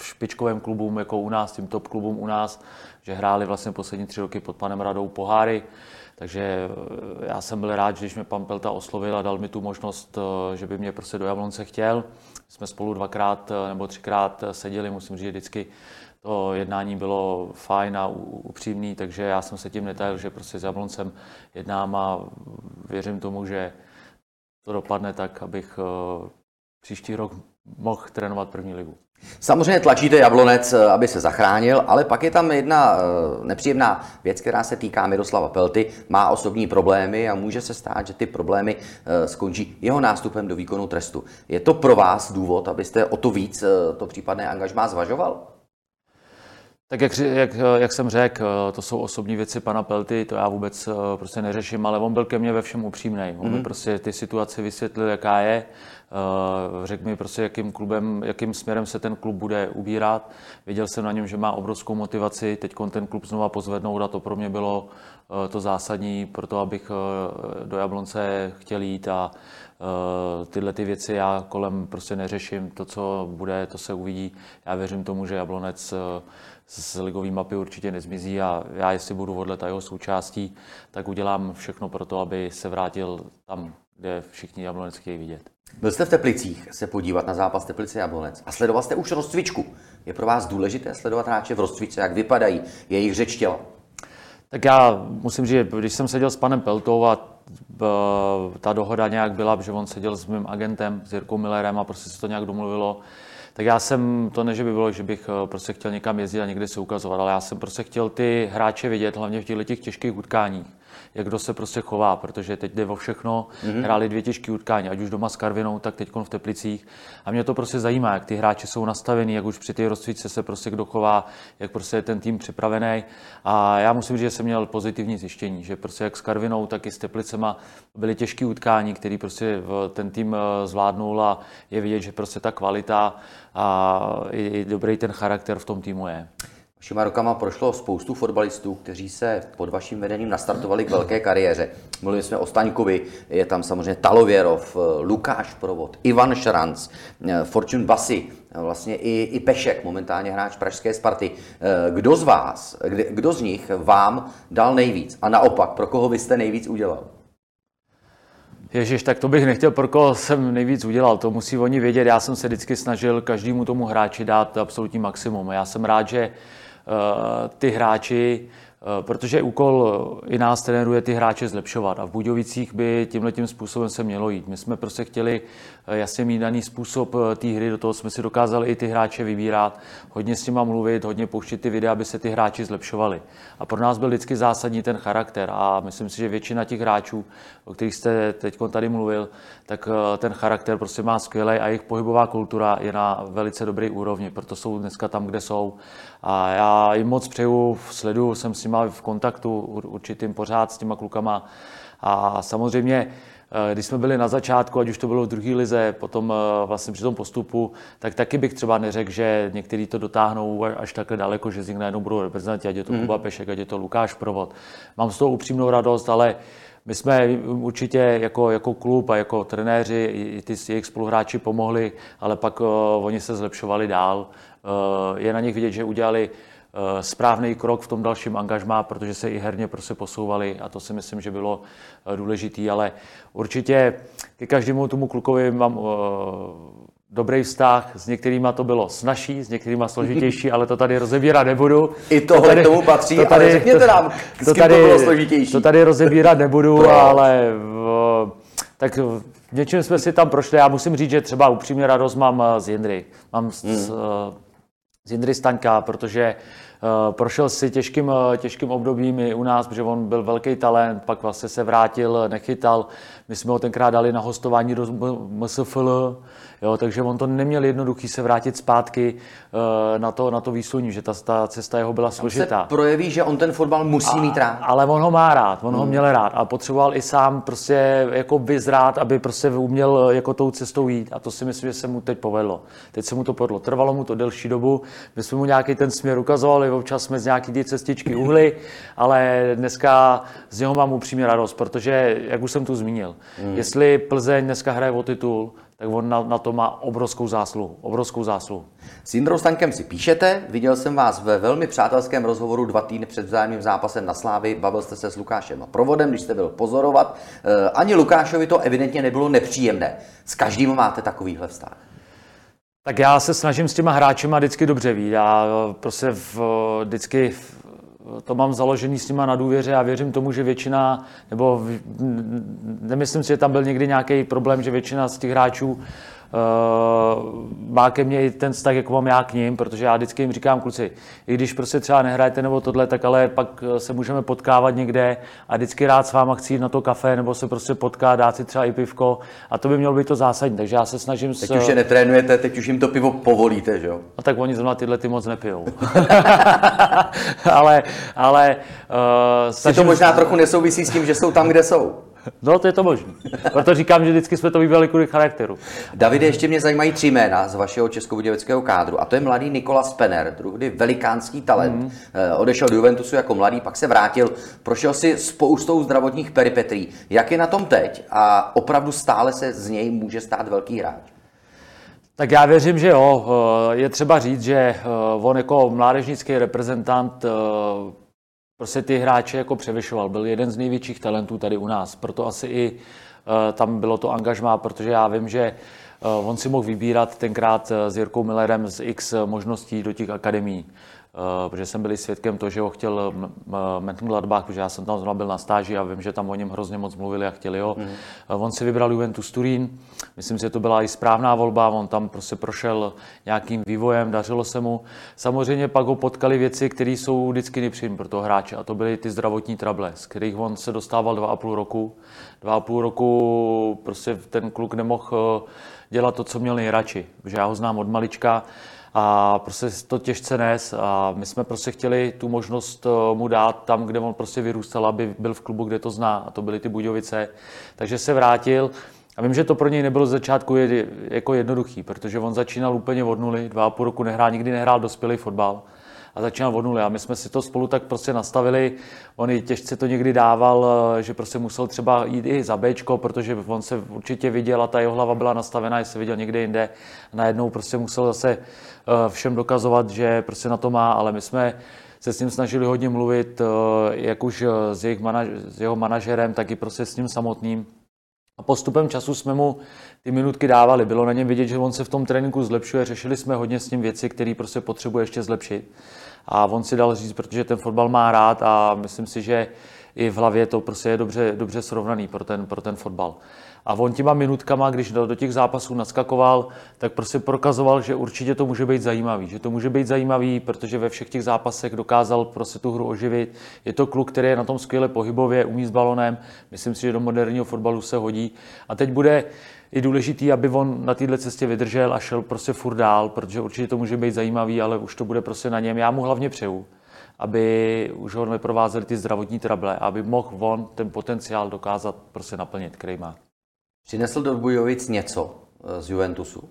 špičkovým klubům jako u nás, tím top klubům u nás, že hráli vlastně poslední tři roky pod panem Radou poháry. Takže já jsem byl rád, když mě pan Pelta oslovil a dal mi tu možnost, že by mě prostě do Jablonce chtěl. Jsme spolu dvakrát nebo třikrát seděli, musím říct, vždycky to jednání bylo fajn a upřímný, takže já jsem se tím netajil, že prostě s Jabloncem jednám a věřím tomu, že to dopadne tak, abych příští rok mohl trénovat první ligu. Samozřejmě tlačíte Jablonec, aby se zachránil, ale pak je tam jedna nepříjemná věc, která se týká Miroslava Pelty. Má osobní problémy a může se stát, že ty problémy skončí jeho nástupem do výkonu trestu. Je to pro vás důvod, abyste o to víc to případné angažmá zvažoval? Tak jak, jak, jak jsem řekl, to jsou osobní věci pana Pelty, to já vůbec prostě neřeším, ale on byl ke mně ve všem upřímnej. On mm-hmm. mi prostě ty situace vysvětlil, jaká je. Řekl mi prostě, jakým klubem, jakým směrem se ten klub bude ubírat. Věděl jsem na něm, že má obrovskou motivaci teď ten klub znova pozvednout a to pro mě bylo to zásadní pro to, abych do Jablonce chtěl jít a tyhle ty věci já kolem prostě neřeším. To, co bude, to se uvidí. Já věřím tomu, že Jablonec z ligové mapy určitě nezmizí a já, jestli budu odlet a jeho součástí, tak udělám všechno pro to, aby se vrátil tam, kde všichni Jablonec chtějí vidět. Byl jste v Teplicích se podívat na zápas Teplice Jablonec a sledoval jste už rozcvičku. Je pro vás důležité sledovat hráče v rozcvičce, jak vypadají, jejich řeč těla? Tak já musím říct, když jsem seděl s panem Peltou a ta dohoda nějak byla, že on seděl s mým agentem, s Jirkou Millerem a prostě se to nějak domluvilo, tak já jsem, to ne, že by bylo, že bych prostě chtěl někam jezdit a někde se ukazovat, ale já jsem prostě chtěl ty hráče vidět, hlavně v těchto těch těžkých utkáních. jak kdo se prostě chová, protože teď jde o všechno, mm-hmm. hráli dvě těžké utkání, ať už doma s Karvinou, tak teď v Teplicích. A mě to prostě zajímá, jak ty hráči jsou nastavení, jak už při té rozcvičce se prostě kdo chová, jak prostě je ten tým připravený. A já musím říct, že jsem měl pozitivní zjištění, že prostě jak s Karvinou, tak i s Teplicema byly těžké utkání, které prostě ten tým zvládnul a je vidět, že prostě ta kvalita a i dobrý ten charakter v tom týmu je. Vašima rokama prošlo spoustu fotbalistů, kteří se pod vaším vedením nastartovali k velké kariéře. Mluvili jsme o Staňkovi, je tam samozřejmě Talověrov, Lukáš Provod, Ivan Šranc, Fortune Basi, vlastně i, i Pešek, momentálně hráč pražské Sparty. Kdo z vás, kdo z nich vám dal nejvíc? A naopak, pro koho vy jste nejvíc udělal? Ježiš, tak to bych nechtěl, pro koho jsem nejvíc udělal, to musí oni vědět. Já jsem se vždycky snažil každému tomu hráči dát absolutní maximum. Já jsem rád, že uh, ty hráči, uh, protože úkol i nás trenéruje ty hráče zlepšovat a v Budějovicích by tímhletím způsobem se mělo jít. My jsme prostě chtěli jasně mít daný způsob té hry, do toho jsme si dokázali i ty hráče vybírat, hodně s nima mluvit, hodně pouštět ty videa, aby se ty hráči zlepšovali. A pro nás byl vždycky zásadní ten charakter a myslím si, že většina těch hráčů, o kterých jste teď tady mluvil, tak ten charakter prostě má skvělej a jejich pohybová kultura je na velice dobré úrovni, proto jsou dneska tam, kde jsou. A já jim moc přeju, sleduju, jsem s nima v kontaktu určitým pořád s těma klukama a samozřejmě když jsme byli na začátku, ať už to bylo v druhé lize, potom vlastně při tom postupu, tak taky bych třeba neřekl, že někteří to dotáhnou až takhle daleko, že z nich najednou budou reprezentanti, ať je to mm. Kuba Pešek, ať je to Lukáš Provod. Mám z toho upřímnou radost, ale my jsme určitě jako, jako klub a jako trenéři i ty jejich spoluhráči pomohli, ale pak uh, oni se zlepšovali dál. Uh, je na nich vidět, že udělali správný krok v tom dalším angažmá, protože se i herně prostě posouvali a to si myslím, že bylo důležitý, ale určitě ke každému tomu klukovi mám uh, dobrý vztah, s některýma to bylo snažší, s některýma složitější, ale to tady rozebírat nebudu. I tohle to tady, k tomu patří, to tady, ale řekněte nám, to, s kým to, tady, to bylo složitější. To tady rozebírat nebudu, ale uh, tak něčím jsme si tam prošli. Já musím říct, že třeba upřímně radost mám z Jindry. Mám z, hmm. uh, z Jindry Staňka, protože uh, prošel si těžkým, uh, těžkým obdobím i u nás, protože on byl velký talent, pak vlastně se vrátil, nechytal. My jsme ho tenkrát dali na hostování do M S F L, jo, takže on to neměl jednoduchý se vrátit zpátky uh, na to, na to výsluní, že ta, ta cesta jeho byla složitá. Tam se projeví, že on ten fotbal musí a, mít rád. Ale on ho má rád, on hmm. ho měl rád a potřeboval i sám prostě jako vyzrát, aby prostě uměl jako tou cestou jít a to si myslím, že se mu teď povedlo. Teď se mu to povedlo, trvalo mu to delší dobu, my jsme mu nějaký ten směr ukazovali, občas jsme z nějaký ty cestičky uhly, ale dneska z něho mám upřímně radost, protože, jak už jsem tu zmínil, hmm. jestli Plzeň dneska hraje o titul, tak on na, na to má obrovskou zásluhu, obrovskou zásluhu. S Jindrou Staňkem si píšete, viděl jsem vás ve velmi přátelském rozhovoru dva týdny před vzájemným zápasem na Slávii, bavil jste se s Lukášem a Provodem, když jste byl pozorovat. Ani Lukášovi to evidentně nebylo nepříjemné. S každým máte takovýhle vztah. Tak já se snažím s těma hráčima vždycky dobře vít. Já prostě v, vždycky v, to mám založený s nima na důvěře a věřím tomu, že většina, nebo v, nemyslím si, že tam byl někdy nějaký problém, že většina z těch hráčů uh, má ke mně i ten vztah, jako mám já k ním, protože já vždycky jim říkám, kluci, i když prostě třeba nehrajete nebo tohle, tak ale pak se můžeme potkávat někde a vždycky rád s váma chci jít na to kafe, nebo se prostě potká, dát si třeba i pivko a to by mělo být to zásadní, takže já se snažím... Teď s... už je netrénujete, teď už jim to pivo povolíte, že jo? No tak oni zrovna tyhle ty moc nepijou. ale... ale uh, snažím... To možná trochu nesouvisí s tím, že jsou tam, kde jsou. No, to je to možné. Proto říkám, že vždycky jsme to vybrali kvůli charakteru. Davide, ještě mě zajímají tři jména z vašeho českobudějovického kádru. A to je mladý Nikolas Spener, druhdy velikánský talent. Mm. Odešel do Juventusu jako mladý, pak se vrátil. Prošel si spoustou zdravotních peripetí. Jak je na tom teď? A opravdu stále se z něj může stát velký hráč? Tak já věřím, že jo. Je třeba říct, že on jako mládežnický reprezentant prostě ty hráče jako převyšoval. Byl jeden z největších talentů tady u nás. Proto asi i uh, tam bylo to angažmá, protože já vím, že uh, on si mohl vybírat tenkrát s Jirkou Millerem z X možností do těch akademií. Uh, protože jsem byl svědkem toho, že ho chtěl Mönchengladbach, protože já jsem tam zrovna byl na stáži a vím, že tam o něm hrozně moc mluvili a chtěli ho. Mm. Uh, on si vybral Juventus Turín, myslím si, že to byla i správná volba, on tam prostě prošel nějakým vývojem, dařilo se mu. Samozřejmě pak ho potkaly věci, které jsou vždycky nepříjemné pro toho hráče, a to byly ty zdravotní trable, z kterých on se dostával dva a půl roku. Dva a půl roku prostě ten kluk nemohl dělat to, co měl nejradši, protože já ho znám od malička. A prostě to těžce nes a my jsme prostě chtěli tu možnost mu dát tam, kde on prostě vyrůstal, aby byl v klubu, kde to zná, a to byly ty Budějovice. Takže se vrátil a vím, že to pro něj nebylo z začátku jako jednoduchý, protože on začínal úplně od nuly, dva a půl roku nehrál, nikdy nehrál dospělý fotbal a začínal od nuly a my jsme si to spolu tak prostě nastavili. On i těžce to někdy dával, že prostě musel třeba jít i za béčko, protože on se určitě viděl a ta jeho hlava byla nastavená, jestli se viděl někde jinde. Najednou prostě musel zase všem dokazovat, že prostě na to má, ale my jsme se s ním snažili hodně mluvit, jak už s, jejich manaž, s jeho manažerem, tak i prostě s ním samotným. A postupem času jsme mu ty minutky dávali, bylo na něm vidět, že on se v tom tréninku zlepšuje, řešili jsme hodně s ním věci, které prostě potřebuje ještě zlepšit. A on si dal říct, protože ten fotbal má rád a myslím si, že i v hlavě to prostě je dobře, dobře srovnaný pro ten, pro ten fotbal. A on těma minutkama, když do, do těch zápasů naskakoval, tak prostě prokazoval, že určitě to může být zajímavý. Že to může být zajímavý, protože ve všech těch zápasech dokázal prostě tu hru oživit. Je to kluk, který je na tom skvěle pohybově, umí s balonem. Myslím si, že do moderního fotbalu se hodí. A teď bude i důležitý, aby on na této cestě vydržel a šel prostě furt dál, protože určitě to může být zajímavý, ale už to bude prostě na něm. Já mu hlavně přeju, aby už ho neprovázely ty zdravotní trable, aby mohl on ten potenciál dokázat prostě naplnit, který má. Přinesl do Budějovic něco z Juventusu?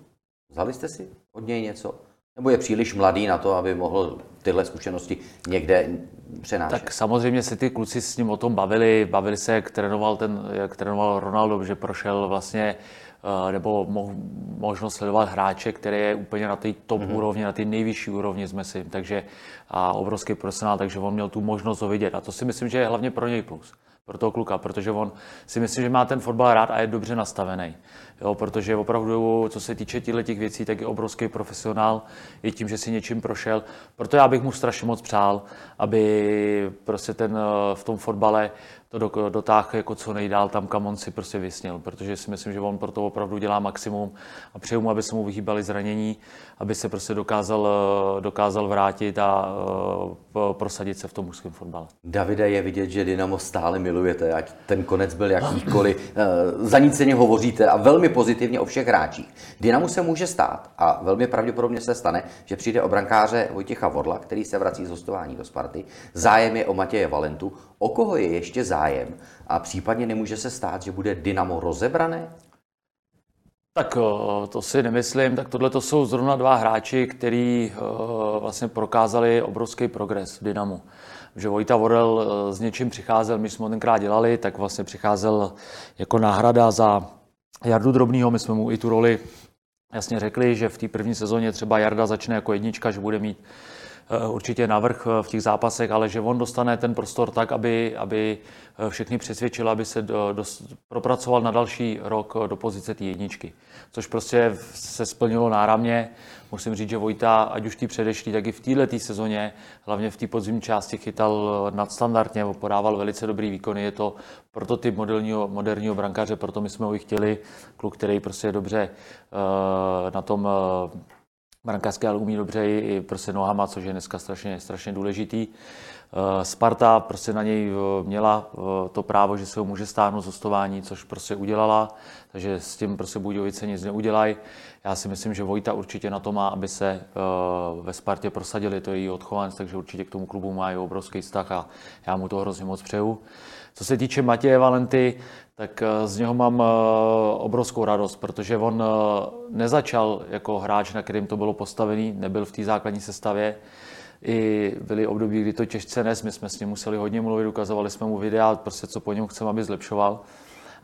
Vzali jste si od něj něco? Nebo je příliš mladý na to, aby mohl tyhle zkušenosti někde přenášet? Tak samozřejmě se ty kluci s ním o tom bavili. Bavili se, jak trénoval, ten, jak trénoval Ronaldo, že prošel vlastně, nebo mohl, možno sledovat hráče, který je úplně na té top mm-hmm. úrovni, na té nejvyšší úrovni jsme si. Takže a obrovský profesionál, takže on měl tu možnost ho vidět. A to si myslím, že je hlavně pro něj plus. Pro toho kluka, protože on si myslím, že má ten fotbal rád a je dobře nastavený. Jo, protože opravdu, co se týče těch věcí, tak je obrovský profesionál i tím, že si něčím prošel. Proto já bych mu strašně moc přál, aby prostě ten v tom fotbale to dotáhl jako co nejdál tam, kam on si prostě vysnil. Protože si myslím, že on pro to opravdu dělá maximum a přeju mu, aby se mu vyhýbali zranění, aby se prostě dokázal, dokázal vrátit a prosadit se v tom mužském fotbale. Davide, je vidět, že Dynamo stále milujete, ať ten konec byl jakýkoliv. Zaníceně hovoříte a velmi pozitivně o všech hráčích. Dynamu se může stát a velmi pravděpodobně se stane, že přijde o brankáře Vojtěcha Vorla, který se vrací z hostování do Sparty. Zájem je o Matěje Valentu. O koho je ještě zájem? A případně nemůže se stát, že bude Dynamo rozebrané? Tak to si nemyslím. Tak tohle to jsou zrovna dva hráči, který vlastně prokázali obrovský progres v Dynamu. Že Vojta Vorel s něčím přicházel, my jsme ho tenkrát dělali, tak vlastně přicházel jako náhrada za Jardu Drobnýho. My jsme mu i tu roli jasně řekli, že v té první sezóně třeba Jarda začne jako jednička, že bude mít určitě navrch v těch zápasech, ale že on dostane ten prostor tak, aby, aby všechny přesvědčil, aby se do, do, propracoval na další rok do pozice té jedničky. Což prostě se splnilo náramně. Musím říct, že Vojta, ať už tý předešlý, tak i v této sezóně, hlavně v té podzimní části, chytal nadstandardně, podával velice dobrý výkony. Je to prototyp moderního, moderního brankaře, proto my jsme ho i chtěli. Kluk, který prostě je dobře uh, na tom uh, brankářský, ale umí dobře i prostě nohama, což je dneska strašně, strašně důležitý. Sparta prostě na něj měla to právo, že se ho může stáhnout z hostování, což prostě udělala, takže s tím prostě Budějovice nic neudělají. Já si myslím, že Vojta určitě na to má, aby se ve Spartě prosadili, to je její odchovánec, takže určitě k tomu klubu má jeho obrovský vztah a já mu to hrozně moc přeju. Co se týče Matěje Valenty, tak z něho mám obrovskou radost, protože on nezačal jako hráč, na kterým to bylo postavený, nebyl v té základní sestavě. I byly období, kdy to těžce nes, my jsme s ním museli hodně mluvit, ukazovali jsme mu videa, prostě co po něm chceme, aby zlepšoval.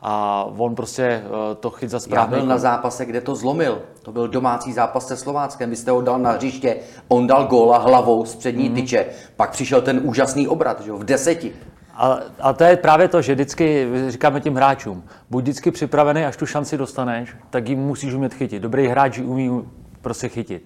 A on prostě to chyt za správný. Já byl na zápase, kde to zlomil. To byl domácí zápas se Slováckem. Vy jste ho dal na hřiště, on dal góla hlavou z přední mm-hmm. tyče. Pak přišel ten úžasný obrat, že jo, v deseti. A, a to je právě to, že vždycky říkáme tím hráčům, buď vždycky připravený, až tu šanci dostaneš, tak ji musíš umět chytit. Dobrý hráč ji umí prostě chytit.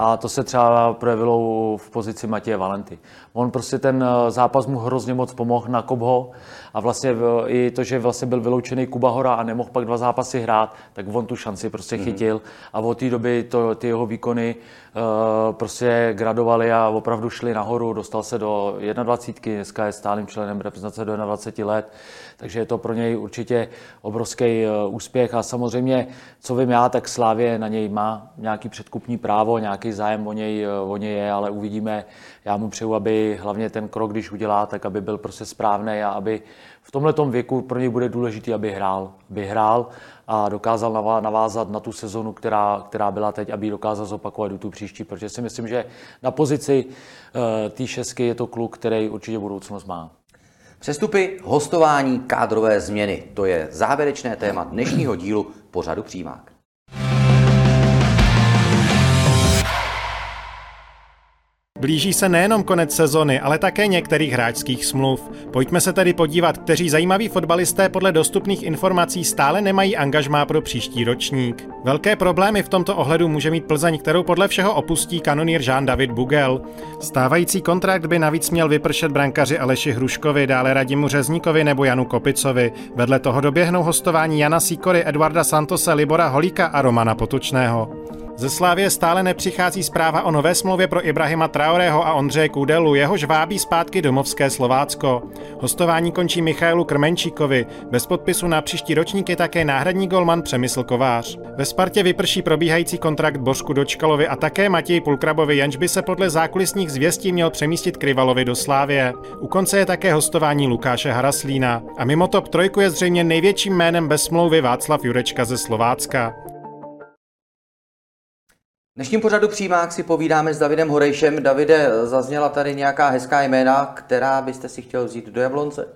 A to se třeba projevilo v pozici Matěje Valenty. On prostě ten zápas mu hrozně moc pomohl, nakop ho. A vlastně i to, že vlastně byl vyloučený Kuba Hora a nemohl pak dva zápasy hrát, tak on tu šanci prostě chytil. Mm-hmm. A od té doby to, ty jeho výkony uh, prostě gradovaly a opravdu šly nahoru. Dostal se do jednadvacítky, dneska je stálým členem reprezentace do dvaceti jednoho let. Takže je to pro něj určitě obrovský uh, úspěch. A samozřejmě, co vím já, tak Slavie na něj má nějaký předkupní právo, nějaký zájem o něj, o něj je, ale uvidíme. Já mu přeju, aby hlavně ten krok, když udělá, tak aby byl prostě správný a aby v tomhletom věku pro něj bude důležitý, aby hrál, aby hrál a dokázal navázat na tu sezonu, která, která byla teď, aby ji dokázal zopakovat do tu příští, protože si myslím, že na pozici uh, té šestky je to kluk, který určitě budoucnost má. Přestupy, hostování, kádrové změny. To je závěrečné téma dnešního dílu pořadu Přímák. Blíží se nejenom konec sezony, ale také některých hráčských smluv. Pojďme se tedy podívat, kteří zajímaví fotbalisté podle dostupných informací stále nemají angažmá pro příští ročník. Velké problémy v tomto ohledu může mít Plzeň, kterou podle všeho opustí kanonýr Jean-David Beauguel. Stávající kontrakt by navíc měl vypršet brankaři Aleši Hruškovi, dále Radimu Řezníkovi nebo Janu Kopicovi. Vedle toho doběhnou hostování Jana Sikory, Eduarda Santose, Libora Holíka a Romana Potučného. Ze Slavie stále nepřichází zpráva o nové smlouvě pro Ibrahima Traorého a Ondřeje Kúdelu, jehož vábí zpátky domovské Slovácko. Hostování končí Michailu Krmenčíkovi, bez podpisu na příští ročník je také náhradní golman Přemysl Kovář. Ve Spartě vyprší probíhající kontrakt Bořku Dočkalovi a také Matěji Pulkrabovi, jenž by se podle zákulisních zvěstí měl přemístit k rivalovi do Slavie. U konce je také hostování Lukáše Haraslína a mimo top trojku je zřejmě největším jménem bez smlouvy Václav Jurečka ze Slovácka. V dnešním pořadu Přímák si povídáme s Davidem Horejšem. Davide, zazněla tady nějaká hezká jména, která byste si chtěl vzít do Jablonce?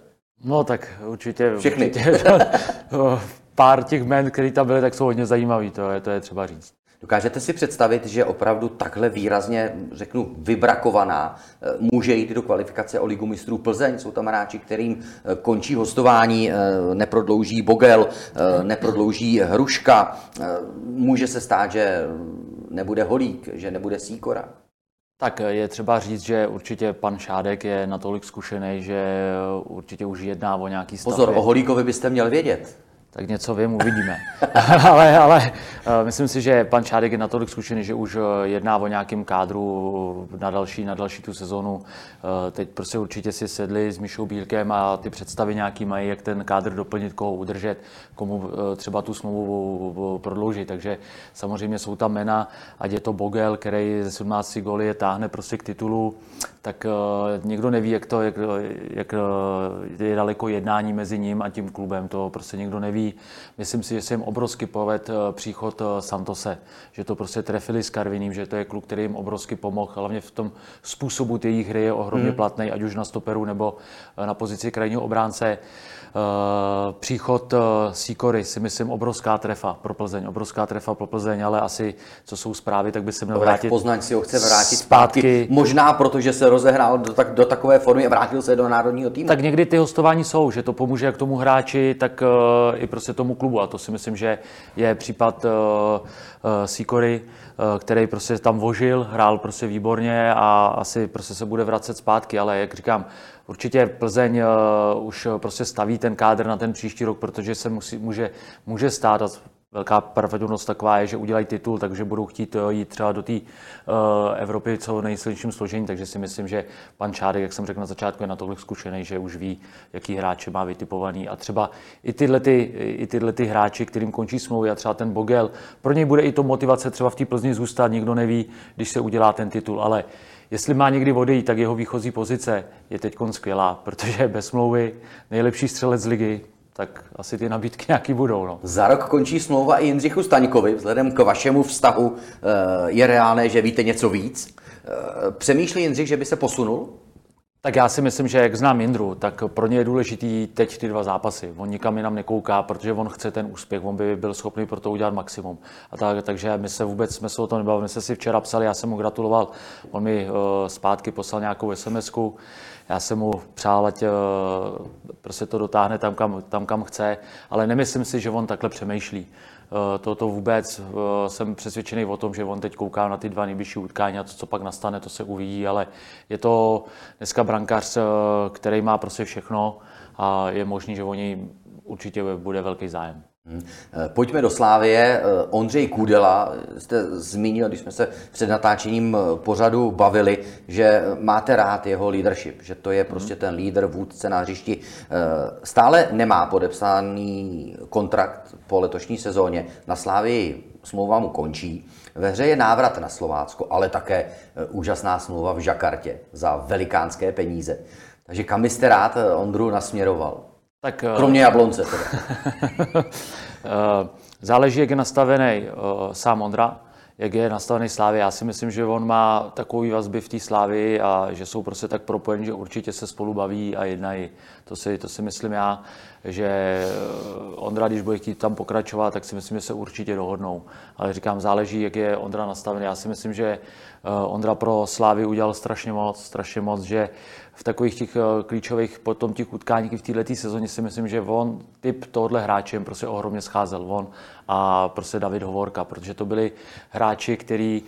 No tak určitě, Všechny. určitě pár těch jmén, které tam byly, tak jsou hodně zajímavý, to je, to je třeba říct. Dokážete si představit, že opravdu takhle výrazně, řeknu, vybrakovaná může jít do kvalifikace o Ligu mistrů Plzeň? Jsou tam hráči, kterým končí hostování, neprodlouží Beauguel, neprodlouží Hruška. Může se stát, že nebude Holík, že nebude Síkora. Tak je třeba říct, že určitě pan Šádek je natolik zkušený, že určitě už jedná o nějaký stav. Pozor, o Holíkovi byste měl vědět. Tak něco vím, uvidíme. ale, ale myslím si, že pan Šádek je natolik zkušený, že už jedná o nějakém kádru na další, na další tu sezonu. Teď prostě určitě si sedli s Míšou Bílkem a ty představy nějaký mají, jak ten kádr doplnit, koho udržet, komu třeba tu smlouvu prodloužit. Takže samozřejmě jsou tam jména, ať je to Beauguel, který ze sedmnácti góly je táhne prostě k titulu, tak někdo neví, jak to, jak, jak je daleko jednání mezi ním a tím klubem, to prostě někdo neví. Myslím si, že se jim obrovsky povedl příchod Santose, že to prostě trefili s Karviním, že to je kluk, který jim obrovsky pomohl, hlavně v tom způsobu té hry je ohromně hmm. platný, ať už na stoperu nebo na pozici krajního obránce. Příchod Sikory si myslím obrovská trefa pro Plzeň, obrovská trefa pro Plzeň, ale asi, co jsou zprávy, tak by se měl vrátit. Poznaň si ho chce vrátit zpátky. zpátky. Možná protože se rozehrál do, tak, do takové formy a vrátil se do národního týmu. Tak někdy ty hostování jsou, že to pomůže jak tomu hráči, tak i prostě tomu klubu a to si myslím, že je případ uh, uh, Sikory, uh, který prostě tam vožil, hrál prostě výborně a asi prostě se bude vracet zpátky, ale jak říkám, určitě Plzeň uh, už prostě staví ten kádr na ten příští rok, protože se musí, může, může stát a velká pravděpodobnost taková je, že udělají titul, takže budou chtít jít třeba do té uh, Evropy co nejsilnějším složení, takže si myslím, že pan Šádek, jak jsem řekl na začátku, je natolik zkušený, že už ví, jaký hráče má vytipovaný a třeba i tyhle, ty, i tyhle ty hráči, kterým končí smlouvy a třeba ten Beauguel, pro něj bude i to motivace třeba v té Plzni zůstat, nikdo neví, když se udělá ten titul, ale jestli má někdy odejít, tak jeho výchozí pozice je teď skvělá, protože bez smlouvy nejlepší střelec ligy, tak asi ty nabídky nějaký budou. No. Za rok končí smlouva i Jindřichu Staňkovi. Vzhledem k vašemu vztahu je reálné, že víte něco víc. Přemýšlí Jindřich, že by se posunul? Tak já si myslím, že jak znám Jindru, tak pro ně je důležitý teď ty dva zápasy. On nikam jinam nekouká, protože on chce ten úspěch, on by byl schopný pro to udělat maximum. A tak, takže my se vůbec jsme se o tom nebavili. My jsme si včera psali, já jsem mu gratuloval. On mi uh, zpátky poslal nějakou SMSku. Já jsem mu přál, ať uh, prostě to dotáhne tam kam, tam, kam chce, ale nemyslím si, že on takhle přemýšlí. To, to vůbec jsem přesvědčený o tom, že on teď kouká na ty dva nejbližší utkání a to, co pak nastane, to se uvidí, ale je to dneska brankář, který má prostě všechno a je možný, že o něj určitě bude velký zájem. Hmm. Pojďme do Slávie. Ondřej Kúdela, jste zmínil, když jsme se před natáčením pořadu bavili, že máte rád jeho leadership, že to je prostě ten lídr, vůdce na hřišti. Stále nemá podepsaný kontrakt po letošní sezóně. Na Slávii smlouva mu končí. Ve hře je návrat na Slovácko, ale také úžasná smlouva v Jakartě za velikánské peníze. Takže kam byste rád Ondru nasměroval? Tak, kromě Jablonce teda. Záleží, jak je nastavený sám Ondra, jak je nastavený Slávy. Já si myslím, že on má takový vazby v té Slávy a že jsou prostě tak propojeni, že určitě se spolu baví a jednají. To si, to si myslím já, že Ondra, když bude chtít tam pokračovat, tak si myslím, že se určitě dohodnou. Ale říkám, záleží, jak je Ondra nastavený. Já si myslím, že Ondra pro Slávy udělal strašně moc, strašně moc, že v takových těch klíčových potom těch utkáních v této sezóně si myslím, že on typ tohle hráče prostě ohromně scházel. On a prostě David Hovorka, protože to byli hráči, kteří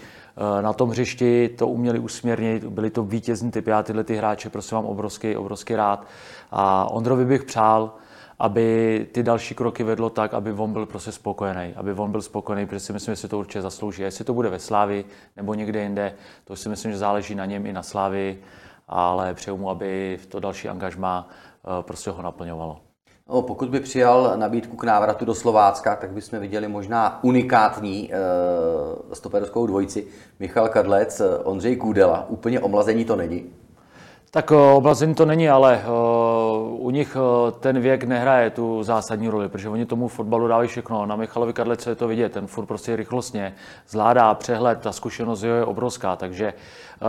na tom hřišti to uměli usměrnit, byli to vítězní typy. Já tyhle ty hráče prostě mám obrovský, obrovský rád. A Ondrovi bych přál, aby ty další kroky vedlo tak, aby on byl prostě spokojený, aby on byl spokojený, protože si myslím, že si to určitě zaslouží. A jestli to bude ve Slavii nebo někde jinde, to si myslím, že záleží na něm i na Slavii, ale přeju mu, aby to další angažmá prostě ho naplňovalo. No, pokud by přijal nabídku k návratu do Slovácka, tak bychom viděli možná unikátní e, stoperskou dvojici. Michal Kadlec, Ondřej Kúdela. Úplně omlazení to není. Tak omlazení to není, ale o, u nich ten věk nehraje tu zásadní roli, protože oni tomu fotbalu dávají všechno. Na Michalovi Kadlece je to vidět, ten furt prostě rychlostně zvládá přehled, ta zkušenost je obrovská, takže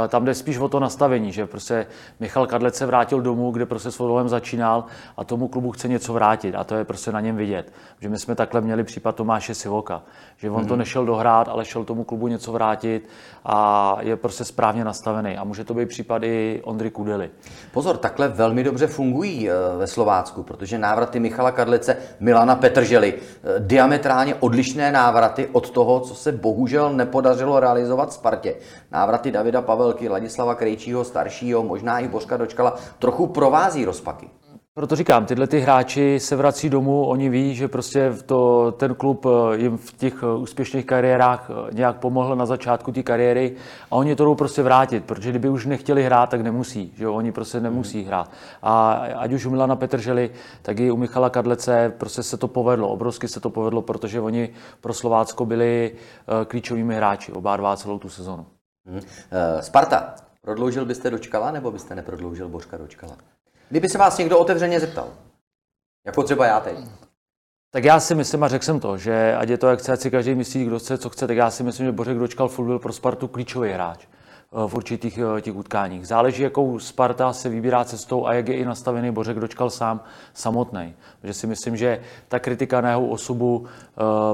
tam jde spíš o to nastavení, že prostě Michal Kadlec se vrátil domů, kde prostě s fotbalem začínal a tomu klubu chce něco vrátit a to je prostě na něm vidět. Že my jsme takhle měli případ Tomáše Sivoka, že on mm-hmm. to nešel dohrát, ale šel tomu klubu něco vrátit a je prostě správně nastavený. A může to být případ i Ondry Kúdely. Pozor, takhle velmi dobře fungují ve Slovácku, protože návraty Michala Kadlece, Milana Petržely, diametrálně odlišné návraty od toho, co se bohužel nepodařilo realizovat Spartě. Návraty Davida Pavla Velký, Ladislava Krejčího, staršího, možná i Bořka Dočkala, trochu provází rozpaky. Proto říkám, tyhle ty hráči se vrací domů, oni ví, že prostě to, ten klub jim v těch úspěšných kariérách nějak pomohl na začátku té kariéry a oni to jdou prostě vrátit, protože kdyby už nechtěli hrát, tak nemusí, že jo? Oni prostě nemusí hmm. hrát. A ať už u Milana Petržely, tak i u Michala Kadlece prostě se to povedlo, obrovsky se to povedlo, protože oni pro Slovácko byli klíčovými hráči, oba dva celou tu sezonu. Hmm. Sparta, prodloužil byste Dočkala, nebo byste neprodloužil Bořka Dočkala? Kdyby se vás někdo otevřeně zeptal, jako třeba já teď. Tak já si myslím, a řekl jsem to, že ať je to jak chce, ať si každý myslí, kdo chce, co chce, tak já si myslím, že Bořek Dočkal furt byl pro Spartu klíčový hráč v určitých těch utkáních. Záleží, jakou Sparta se vybírá cestou a jak je i nastavený Bořek Dočkal sám samotný. Protože si myslím, že ta kritika na jeho osobu uh,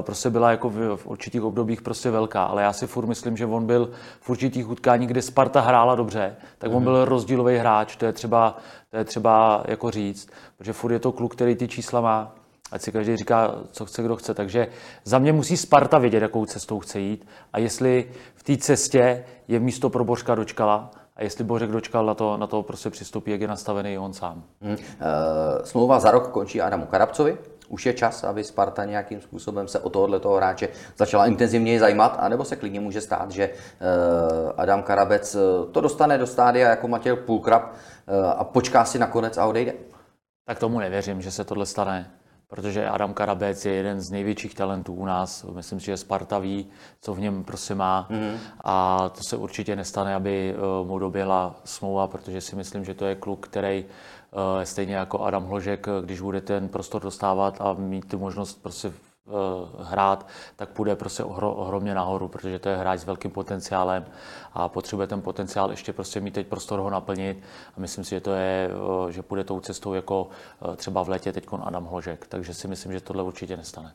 prostě byla jako v, v určitých obdobích prostě velká, ale já si furt myslím, že on byl v určitých utkáních, kde Sparta hrála dobře, tak mm-hmm. on byl rozdílový hráč, to je třeba, to je třeba jako říct, protože furt je to kluk, který ty čísla má. Ať si každý říká, co chce, kdo chce. Takže za mě musí Sparta vědět, jakou cestou chce jít. A jestli v té cestě je místo pro Bořka Dočkala a jestli Bořek Dočkal na to, na to prostě přistoupí, jak je nastavený on sám. Hmm. Smlouva za rok končí Adamu Karabcovi. Už je čas, aby Sparta nějakým způsobem se o tohoto hráče začala intenzivněji zajímat, anebo se klidně může stát, že Adam Karabec to dostane do stádia jako Matěj Půlkrab a počká si nakonec a odejde. Tak tomu nevěřím, že se tohle stane. Protože Adam Karabec je jeden z největších talentů u nás. Myslím si, že Sparta ví, co v něm prostě má. Mm-hmm. A to se určitě nestane, aby mu doběhla smlouva, protože si myslím, že to je kluk, který stejně jako Adam Hložek, když bude ten prostor dostávat a mít tu možnost prostě hrát, tak půjde prostě ohro, ohromně nahoru, protože to je hráč s velkým potenciálem a potřebuje ten potenciál ještě prostě mít teď prostor ho naplnit a myslím si, že to je, že půjde tou cestou jako třeba v létě teď Adam Hložek, takže si myslím, že tohle určitě nestane.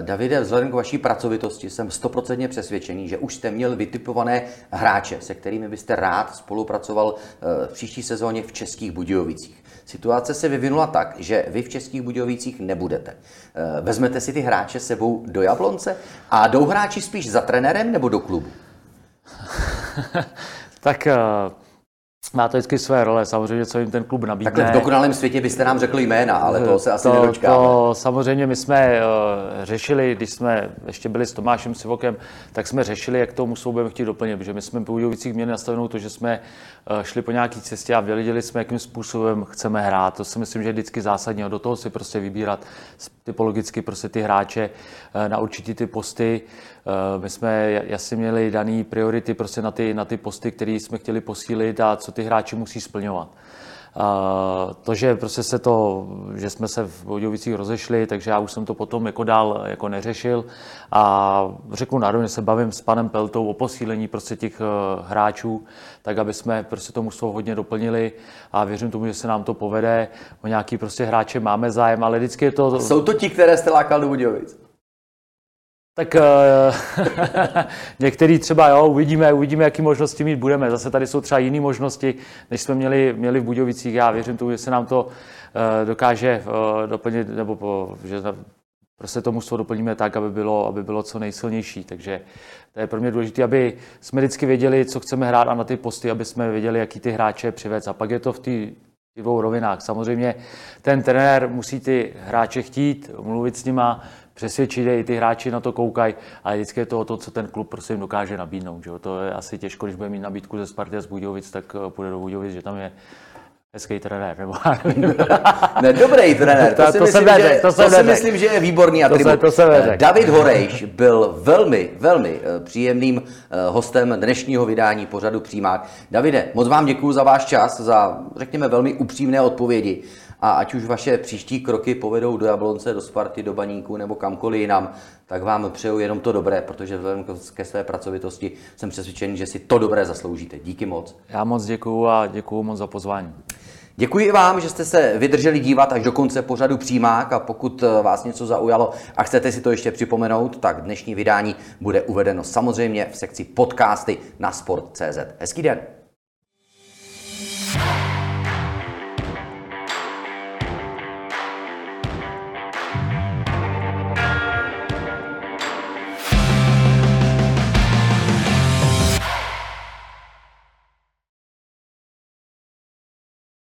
Davide, vzhledem k vaší pracovitosti jsem stoprocentně přesvědčený, že už jste měl vytipované hráče, se kterými byste rád spolupracoval v příští sezóně v Českých Budějovicích. Situace se vyvinula tak, že vy v Českých Budějovicích nebudete. Vezmete si ty hráče sebou do Jablonce? A jdou hráči spíš za trenérem nebo do klubu? Tak má to vždycky své role, samozřejmě, co jim ten klub nabídne. Takhle v dokonalém světě byste nám řekli jména, ale to se asi nedočkáme. To samozřejmě my jsme uh, řešili, když jsme ještě byli s Tomášem Sivokem, tak jsme řešili, jak tomu souběhem chtít doplnit, protože my jsme v Budějovicích měli nastavenou to, že jsme uh, šli po nějaký cestě a věděli jsme, jakým způsobem chceme hrát. To si myslím, že je vždycky zásadní, a do toho si prostě vybírat typologicky prostě ty hráče uh, na určitý ty posty. Uh, my jsme jasně měli daný priority prostě na ty, na ty posty, které jsme chtěli posílit a co ty hráči musí splňovat. Uh, to, že prostě se to, že jsme se v Budějovicích rozešli, takže já už jsem to potom jako dál jako neřešil a řeknu národně, se bavím s panem Peltou o posílení prostě těch uh, hráčů, tak aby jsme prostě to mužstvo hodně doplnili a věřím tomu, že se nám to povede. O nějaký prostě hráče máme zájem, ale vždycky je to... Jsou to ti, které jste lákal do Budějovic? Tak některý třeba, jo, uvidíme, uvidíme, jaký možnosti mít budeme. Zase tady jsou třeba jiné možnosti, než jsme měli, měli v Budějovicích. Já věřím tomu, že se nám to uh, dokáže uh, doplnit, nebo po, že prostě to mužstvo doplníme tak, aby bylo, aby bylo co nejsilnější. Takže to je pro mě důležité, aby jsme vždycky věděli, co chceme hrát a na ty posty, aby jsme věděli, jaký ty hráče přivést. A pak je to v té dvou rovinách. Samozřejmě ten trenér musí ty hráče chtít, mluvit s nima, přesvědčit, že i ty hráči na to koukají, ale vždycky je to o to, co ten klub prostě jim dokáže nabídnout. Že jo? To je asi těžko, když bude mít nabídku ze Sparty a z Budějovic, tak půjde do Budějovic, že tam je hezký trenér. Nebo... ne, dobrý trenér, to, to, si, to, myslím, vedek, že, to, to si myslím, že je výborný atribut. To se, to David Horejš byl velmi, velmi příjemným hostem dnešního vydání pořadu Přímák. Davide, moc vám děkuju za váš čas, za, řekněme, velmi upřímné odpovědi. A ať už vaše příští kroky povedou do Jablonce, do Sparty, do Baníku nebo kamkoliv jinam, tak vám přeju jenom to dobré, protože vzhledem ke své pracovitosti jsem přesvědčený, že si to dobré zasloužíte. Díky moc. Já moc děkuju a děkuju moc za pozvání. Děkuji i vám, že jste se vydrželi dívat až do konce pořadu Přímák a pokud vás něco zaujalo a chcete si to ještě připomenout, tak dnešní vydání bude uvedeno samozřejmě v sekci podcasty na sport tečka cé zet. Hezký den.